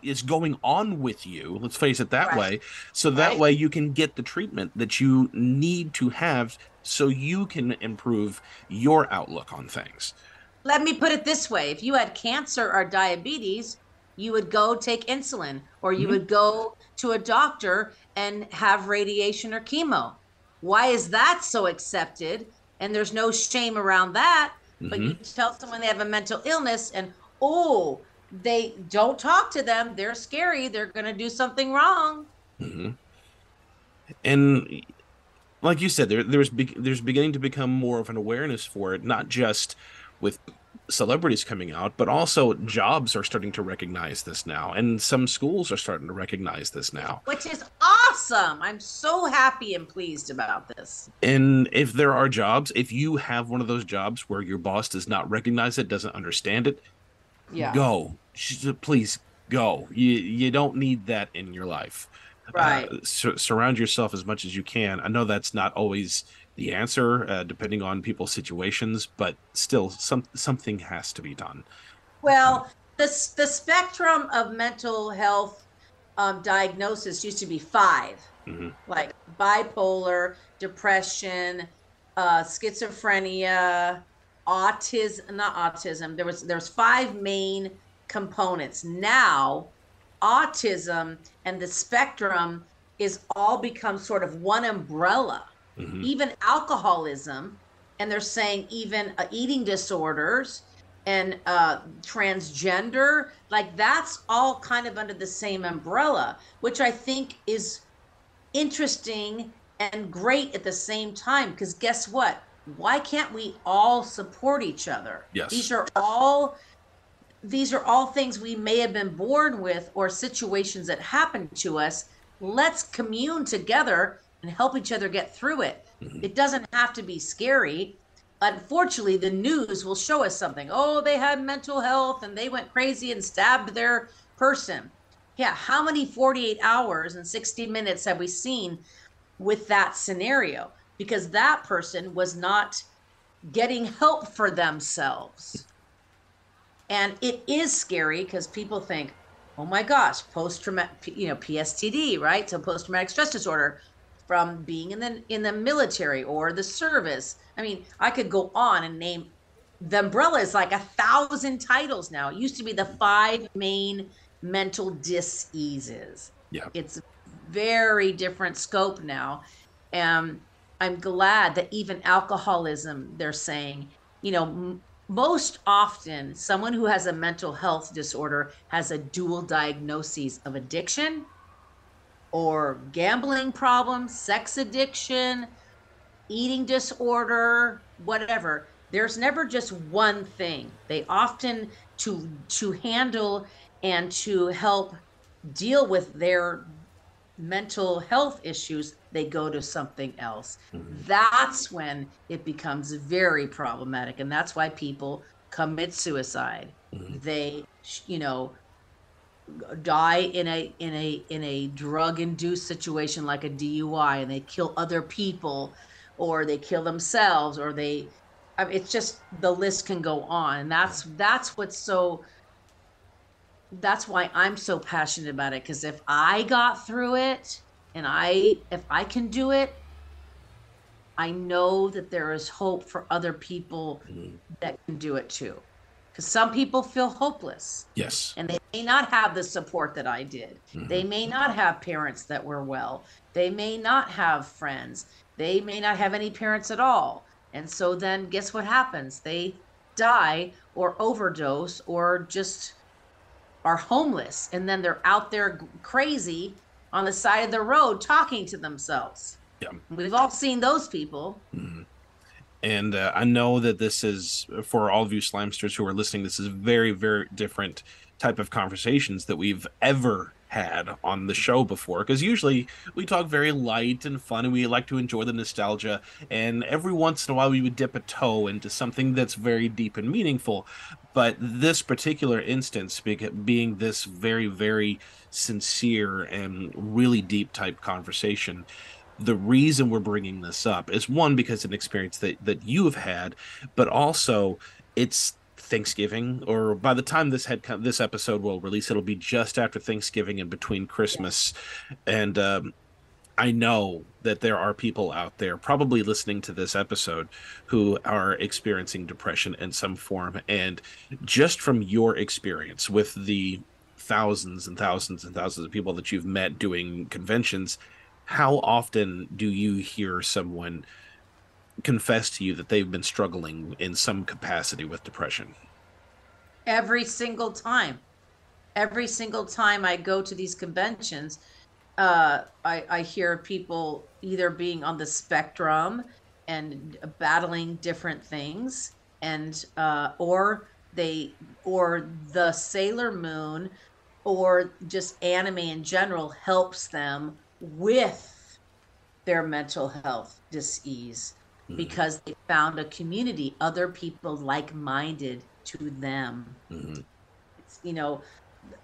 is going on with you. Let's face it that right. way. So that right. way you can get the treatment that you need to have so you can improve your outlook on things. Let me put it this way. If you had cancer or diabetes, You would go take insulin, or you mm-hmm. would go to a doctor and have radiation or chemo. Why is that so accepted? And there's no shame around that. Mm-hmm. But you tell someone they have a mental illness and, oh, they don't talk to them. They're scary. They're going to do something wrong. Mm-hmm. And like you said, there, there's, be- there's beginning to become more of an awareness for it, not just with celebrities coming out, but also jobs are starting to recognize this now, and some schools are starting to recognize this now, which is awesome. I'm so happy and pleased about this. And if there are jobs, if you have one of those jobs where your boss does not recognize it, doesn't understand it, yeah, go, please go. You you don't need that in your life. Right. Uh, sur- surround yourself as much as you can. I know that's not always the answer, uh, depending on people's situations, but still, some something has to be done. Well, the the spectrum of mental health um, diagnosis used to be five, mm-hmm. like bipolar, depression, uh, schizophrenia, autism. Not autism. There was there's five main components. Now, autism and the spectrum is all become sort of one umbrella, mm-hmm. even alcoholism, and they're saying even uh, eating disorders and uh, transgender, like that's all kind of under the same umbrella, which I think is interesting and great at the same time, because guess what? Why can't we all support each other? Yes. These are all... These are all things we may have been born with or situations that happen to us. Let's commune together and help each other get through it. Mm-hmm. It doesn't have to be scary. Unfortunately, the news will show us something. Oh, they had mental health and they went crazy and stabbed their person. Yeah, how many forty-eight hours and sixty minutes have we seen with that scenario? Because that person was not getting help for themselves. And it is scary because people think, oh my gosh, post-traumatic, you know, P S T D, right? So post-traumatic stress disorder from being in the in the military or the service. I mean, I could go on and name, the umbrella is like a thousand titles now. It used to be the five main mental diseases. Yeah. It's very different scope now. And I'm glad that even alcoholism, they're saying, you know, most often, someone who has a mental health disorder has a dual diagnosis of addiction or gambling problems, sex addiction, eating disorder, whatever. There's never just one thing. They often, to to handle and to help deal with their mental health issues, they go to something else. Mm-hmm. That's when it becomes very problematic, and that's why people commit suicide. Mm-hmm. They, you know, die in a in a in a drug-induced situation like a D U I, and they kill other people, or they kill themselves, or they. I mean, it's just the list can go on, and that's that's what's so. That's why I'm so passionate about it, because if I got through it and I if I can do it, I know that there is hope for other people mm-hmm. that can do it too. Because some people feel hopeless. Yes. And they may not have the support that I did. Mm-hmm. They may not have parents that were well. They may not have friends. They may not have any parents at all. And so then guess what happens? They die or overdose or just are homeless, and then they're out there crazy on the side of the road talking to themselves. Yeah. We've all seen those people. Mm-hmm. And uh, I know that this is, for all of you slimesters who are listening, this is very, very different type of conversations that we've ever had on the show before, because usually we talk very light and fun and we like to enjoy the nostalgia, and every once in a while we would dip a toe into something that's very deep and meaningful. But this particular instance, being this very, very sincere and really deep type conversation, the reason we're bringing this up is, one, because it's an experience that, that you have had, but also it's Thanksgiving, or by the time this had come, this episode will release, it'll be just after Thanksgiving and between Christmas. Yes. And um, I know that there are people out there probably listening to this episode who are experiencing depression in some form. And just from your experience with the thousands and thousands and thousands of people that you've met doing conventions, how often do you hear someone confess to you that they've been struggling in some capacity with depression? Every single time. Every single time I go to these conventions, uh, I, I hear people either being on the spectrum and battling different things, and uh, or they or the Sailor Moon or just anime in general helps them with their mental health dis-ease mm. because they found a community, other people like-minded to them. Mm. It's, you know,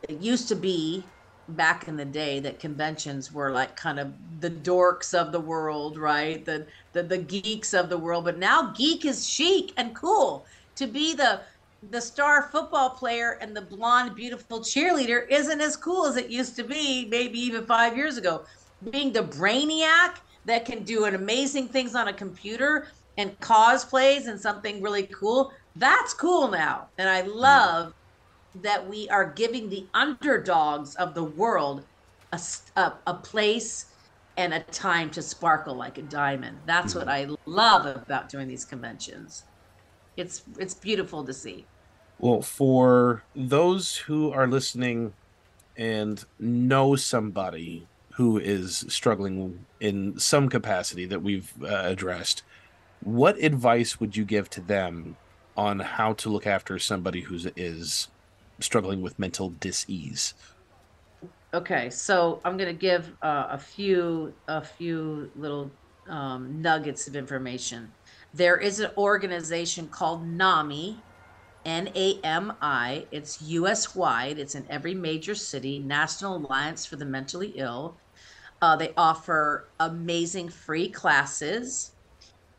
it used to be back in the day that conventions were like kind of the dorks of the world, right? The, the the geeks of the world. But now geek is chic and cool. To be the the star football player and the blonde, beautiful cheerleader isn't as cool as it used to be, maybe even five years ago. Being the brainiac that can do an amazing things on a computer and cosplays and something really cool, that's cool now. And I love mm-hmm. that we are giving the underdogs of the world a, a, a place and a time to sparkle like a diamond. That's what I love about doing these conventions. It's it's beautiful to see. Well, for those who are listening and know somebody who is struggling in some capacity that we've uh, addressed, what advice would you give to them on how to look after somebody who is struggling with mental dis-ease? Okay, so I'm going to give uh, a few a few little um, nuggets of information. There is an organization called NAMI, N A M I. It's U S-wide. It's in every major city, National Alliance for the Mentally Ill. Uh, they offer amazing free classes,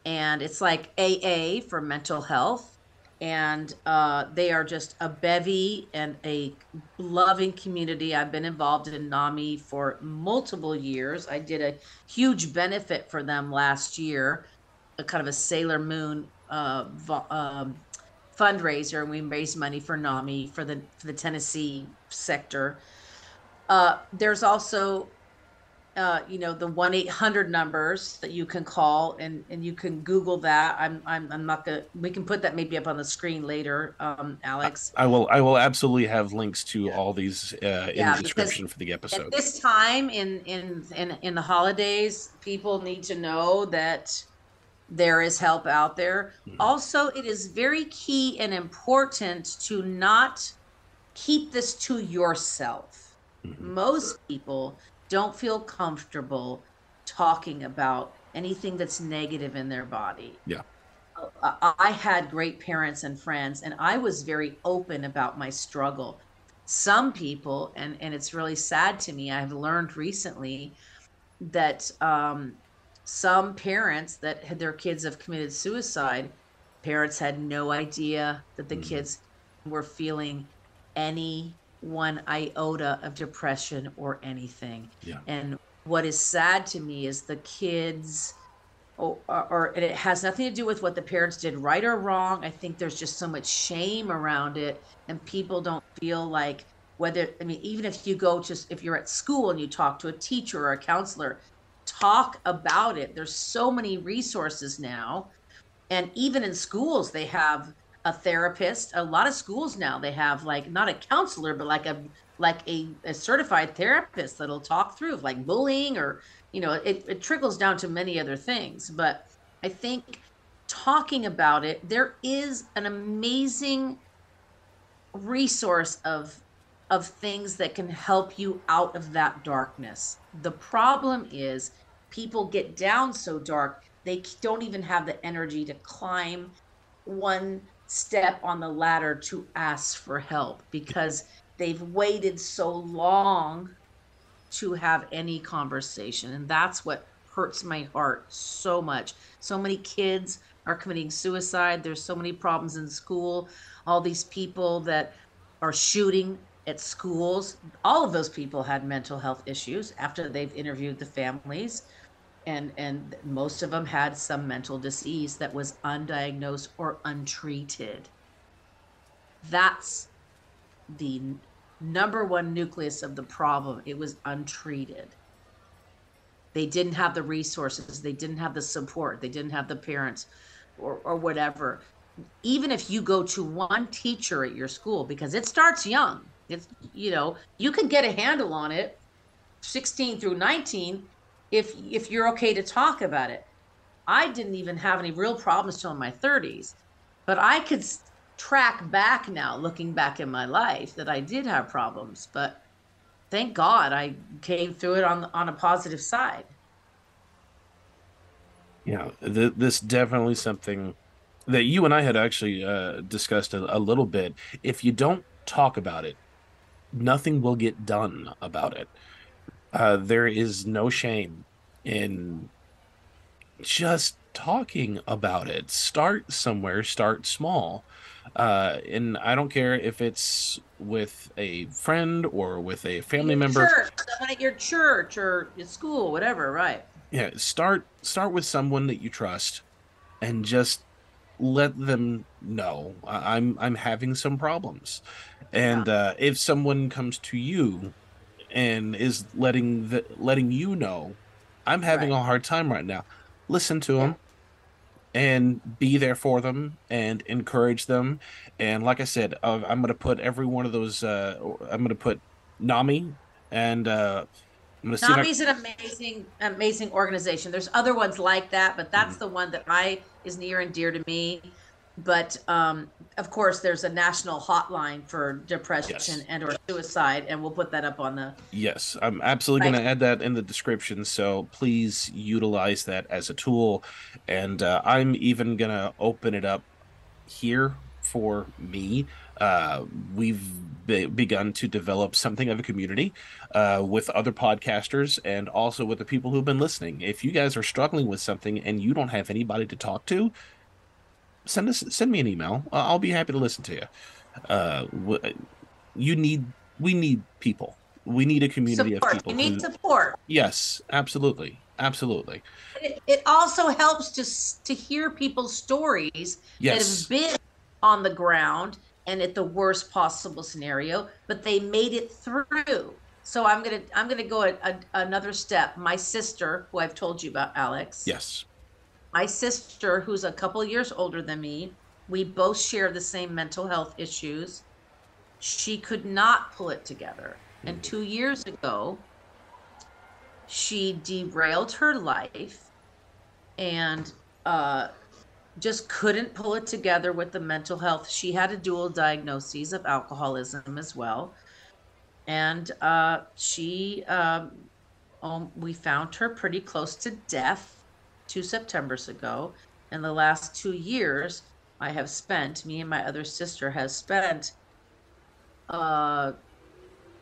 and it's like A A for mental health. And uh, they are just a bevy and a loving community. I've been involved in NAMI for multiple years. I did a huge benefit for them last year, a kind of a Sailor Moon uh, um, fundraiser, and we raised money for NAMI for the for the Tennessee sector. Uh, there's also, uh, you know, the one eight hundred numbers that you can call, and, and you can Google that. I'm, I'm, I'm not gonna, we can put that maybe up on the screen later. Um, Alex, I will, I will absolutely have links to yeah. all these, uh, in yeah, the description for the episode. At this time in, in, in, in the holidays, people need to know that there is help out there. Mm-hmm. Also, it is very key and important to not keep this to yourself. Mm-hmm. Most people don't feel comfortable talking about anything that's negative in their body. Yeah. I had great parents and friends, and I was very open about my struggle. Some people, and, and it's really sad to me, I've learned recently that um, some parents that had their kids have committed suicide, parents had no idea that the mm. kids were feeling any one iota of depression or anything. Yeah. And what is sad to me is the kids, or, or and it has nothing to do with what the parents did right or wrong. I think there's just so much shame around it, and people don't feel like whether, I mean, even if you go to, if you're at school and you talk to a teacher or a counselor, talk about it. There's so many resources now. And even in schools, they have a therapist. A lot of schools now, they have like not a counselor, but like a like a, a certified therapist that'll talk through like bullying, or you know, it, it trickles down to many other things. But I think talking about it, there is an amazing resource of of things that can help you out of that darkness. The problem is people get down so dark they don't even have the energy to climb one step on the ladder to ask for help, because they've waited so long to have any conversation. And that's what hurts my heart so much. So many kids are committing suicide. There's so many problems in school. All these people that are shooting at schools, all of those people had mental health issues after they've interviewed the families. And and most of them had some mental disease that was undiagnosed or untreated. That's the number one nucleus of the problem. It was untreated. They didn't have the resources. They didn't have the support. They didn't have the parents or, or whatever. Even if you go to one teacher at your school, because it starts young, it's, you know, you can get a handle on it sixteen through nineteen if if you're okay to talk about it. I didn't even have any real problems till in my thirties, but I could track back now, looking back in my life, that I did have problems, but thank God I came through it on on a positive side. Yeah, th this definitely something that you and I had actually uh, discussed a, a little bit. If you don't talk about it, nothing will get done about it. Uh, there is no shame in just talking about it. Start somewhere, start small. Uh, and I don't care if it's with a friend or with a family member. Church, someone at your church or your school, whatever, right? Yeah, start start with someone that you trust, and just let them know I'm I'm having some problems. And yeah. uh, if someone comes to you and is letting the, letting you know I'm having right. a hard time right now, listen to them. Yeah. And be there for them and encourage them. And like I said, uh, I'm going to put every one of those, uh, I'm going to put NAMI and uh, I'm going to see. NAMI's I... an amazing, amazing organization. There's other ones like that, but that's mm-hmm. the one that I is near and dear to me. But um, of course, there's a national hotline for depression yes. and or suicide, and we'll put that up on the. Yes, I'm absolutely right. going to add that in the description. So please utilize that as a tool, and uh, I'm even going to open it up here for me. Uh, we've be begun to develop something of a community uh, with other podcasters and also with the people who've been listening. If you guys are struggling with something and you don't have anybody to talk to, send us send me an email. I'll be happy to listen to you. Uh, you need we need people. We need a community support. of people. You need who, support. Yes, absolutely, absolutely. It, it also helps to to hear people's stories yes. that have been on the ground and at the worst possible scenario, but they made it through. So I'm gonna I'm gonna go a, a, another step. My sister, who I've told you about, Alex. Yes. My sister, who's a couple years older than me, we both share the same mental health issues. She could not pull it together. And two years ago, she derailed her life and uh, just couldn't pull it together with the mental health. She had a dual diagnosis of alcoholism as well. And uh, she, um, um, we found her pretty close to death. Two Septembers ago. In the last two years, I have spent, me and my other sister has spent uh,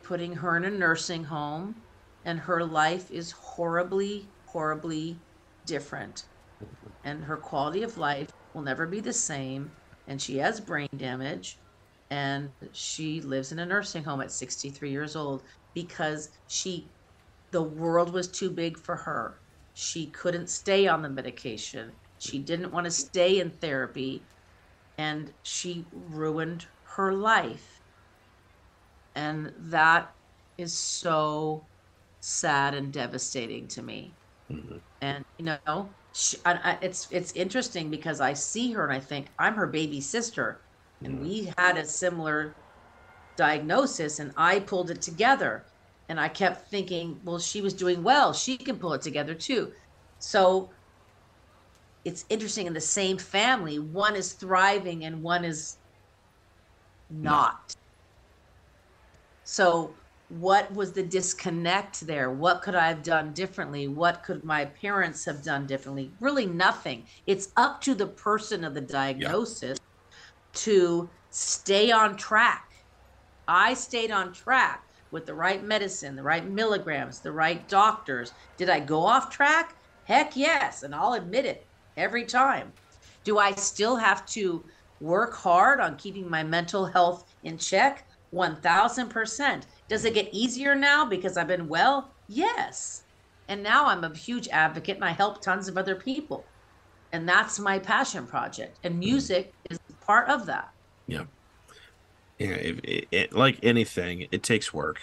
putting her in a nursing home, and her life is horribly, horribly different. And her quality of life will never be the same, and she has brain damage, and she lives in a nursing home at sixty-three years old because she, the world was too big for her. She couldn't stay on the medication. She didn't want to stay in therapy, and she ruined her life. And that is so sad and devastating to me. Mm-hmm. And you know, she, I, I, it's it's interesting because I see her and I think I'm her baby sister, and mm-hmm. we had a similar diagnosis, and I pulled it together. And I kept thinking, well, she was doing well. She can pull it together too. So it's interesting, in the same family, one is thriving and one is not. So what was the disconnect there? What could I have done differently? What could my parents have done differently? Really nothing. It's up to the person of the diagnosis yeah. to stay on track. I stayed on track. With the right medicine, the right milligrams, the right doctors. Did I go off track? Heck yes, and I'll admit it every time. Do I still have to work hard on keeping my mental health in check? one thousand percent. Does it get easier now because I've been well? Yes. And now I'm a huge advocate and I help tons of other people. And that's my passion project. And music is part of that. Yeah. Yeah, it, it, it, like anything, it takes work.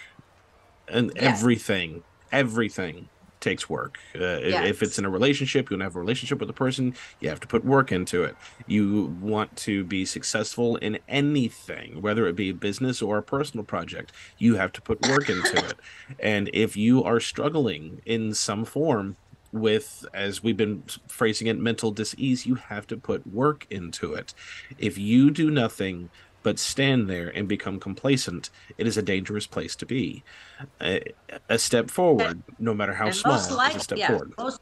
And yes. everything, everything takes work. Uh, yes. If it's in a relationship, you have a relationship with a person, you have to put work into it. You want to be successful in anything, whether it be a business or a personal project, you have to put work into it. And if you are struggling in some form with, as we've been phrasing it, mental dis-ease, you have to put work into it. If you do nothing but stand there and become complacent, it is a dangerous place to be. A, a step forward, no matter how small, is a step yeah, forward. Most,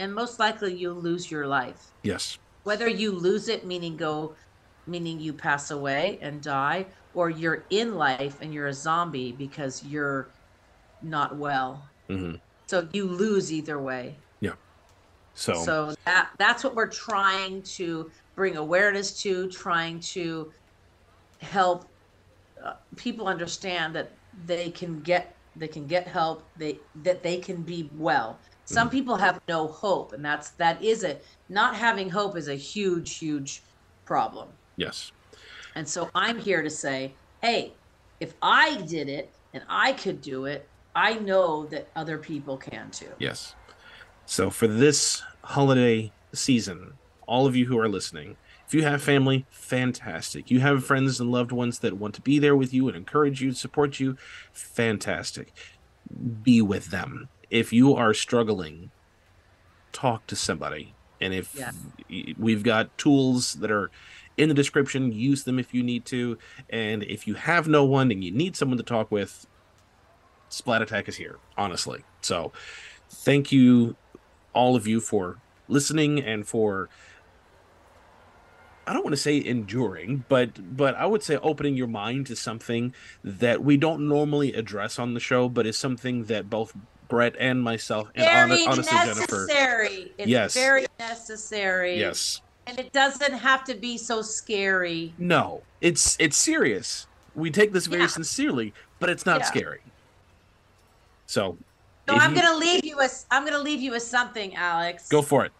and most likely you'll lose your life. Yes. Whether you lose it, meaning go, meaning you pass away and die, or you're in life and you're a zombie because you're not well. Mm-hmm. So you lose either way. Yeah. So, so that, that's what we're trying to bring awareness to, trying to help uh, people understand that they can get they can get help, they that they can be well. Some mm-hmm. people have no hope, and that's that is a not having hope is a huge huge problem. Yes. And so I'm here to say, hey, if I did it and I could do it, I know that other people can too. Yes. So for this holiday season, all of you who are listening, if you have family, fantastic. You have friends and loved ones that want to be there with you and encourage you, support you, fantastic. Be with them. If you are struggling, talk to somebody. And if yeah. we've got tools that are in the description, use them if you need to. And if you have no one and you need someone to talk with, Splat Attack is here, honestly. So thank you, all of you, for listening and for... I don't want to say enduring, but but I would say opening your mind to something that we don't normally address on the show, but is something that both Brett and myself and very honestly necessary. Jennifer. It's yes. very necessary. Yes. And it doesn't have to be so scary. No. It's it's serious. We take this very yeah. sincerely, but it's not yeah. scary. So So I'm you... gonna leave you with I'm gonna leave you with something, Alex. Go for it.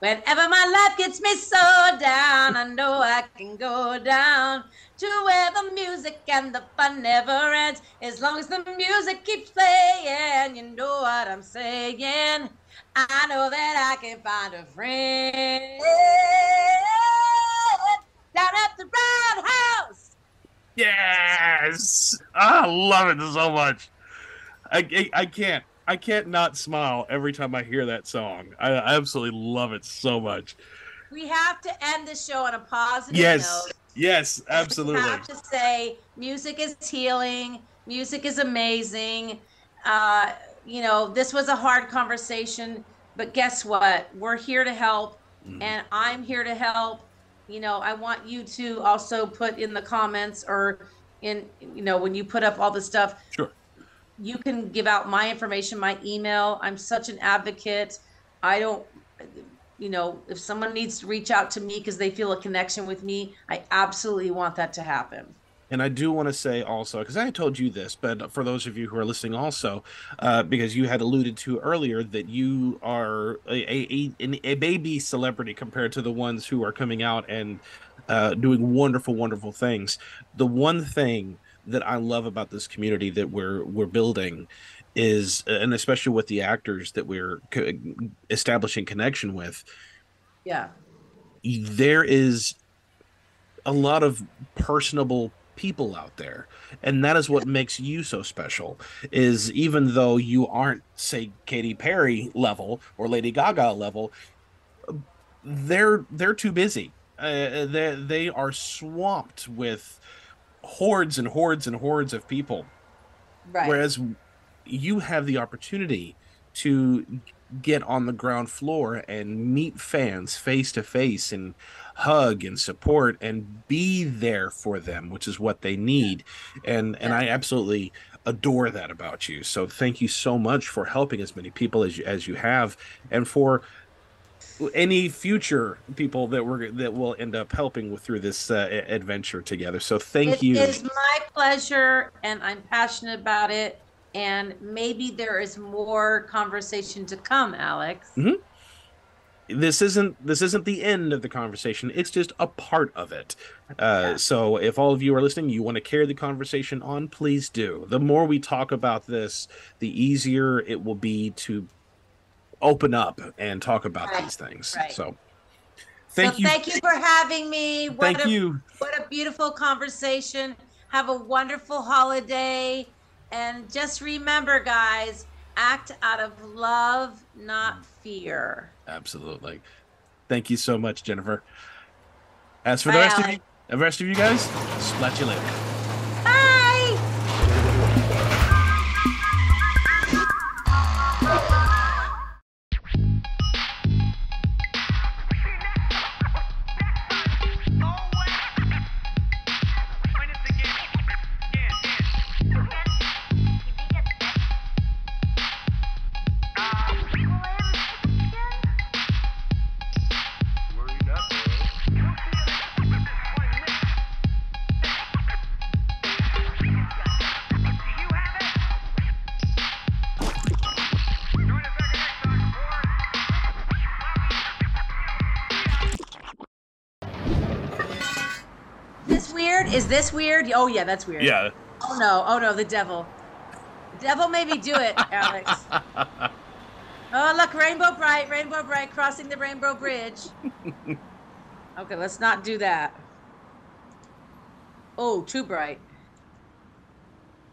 Whenever my life gets me so down, I know I can go down to where the music and the fun never ends. As long as the music keeps playing, you know what I'm saying. I know that I can find a friend down at the Roundhouse. Yes, I love it so much. I I, I can't. I can't not smile every time I hear that song. I, I absolutely love it so much. We have to end the show on a positive yes. note. Yes, absolutely. We have to say music is healing. Music is amazing. Uh, you know, this was a hard conversation, but guess what? We're here to help, mm. and I'm here to help. You know, I want you to also put in the comments or in, you know, when you put up all the stuff. Sure. You can give out my information, my email. I'm such an advocate. I don't, you know, if someone needs to reach out to me because they feel a connection with me, I absolutely want that to happen. And I do want to say also, because I told you this, but for those of you who are listening also, uh, because you had alluded to earlier that you are a, a, a baby celebrity compared to the ones who are coming out and uh, doing wonderful, wonderful things. The one thing that I love about this community that we're we're building is, and especially with the actors that we're co- establishing connection with, yeah, there is a lot of personable people out there, and that is what makes you so special. Is even though you aren't, say, Katy Perry level or Lady Gaga level, they're they're too busy. Uh, they they are swamped with hordes and hordes and hordes of people, right? Whereas you have the opportunity to get on the ground floor and meet fans face to face and hug and support and be there for them, which is what they need. And and I absolutely adore that about you. So thank you so much for helping as many people as you, as you have, and for any future people that we're that will end up helping with through this uh, adventure together. So thank you. It is my pleasure, and I'm passionate about it. And maybe there is more conversation to come, Alex. Mm-hmm. this isn't this isn't the end of the conversation. It's just a part of it. Uh, yeah. So if all of you are listening, you want to carry the conversation on, please do. The more we talk about this, the easier it will be to open up and talk about right. these things. Right. So thank so you. Thank you for having me. What thank a, you. What a beautiful conversation. Have a wonderful holiday. And just remember, guys, act out of love, not fear. Absolutely. Thank you so much, Jennifer. As for Bye, the rest Alex. of you, the rest of you guys, splat you later. Is this weird? Oh, yeah, that's weird. Yeah. Oh, no. Oh, no, the devil. Devil made me do it, Alex. Oh, look, Rainbow Bright, Rainbow Bright, crossing the Rainbow Bridge. Okay, let's not do that. Oh, too bright.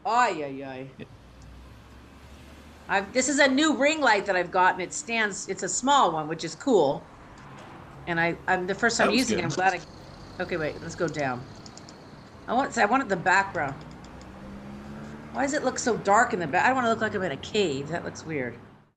Ay, ay, ay. Yeah. I've, this is a new ring light that I've gotten. It stands, it's a small one, which is cool. And I, I'm the first time using good. it. I'm glad I... Okay, wait, let's go down. I want I wanted the background. Why does it look so dark in the back? I don't want to look like I'm in a cave. That looks weird.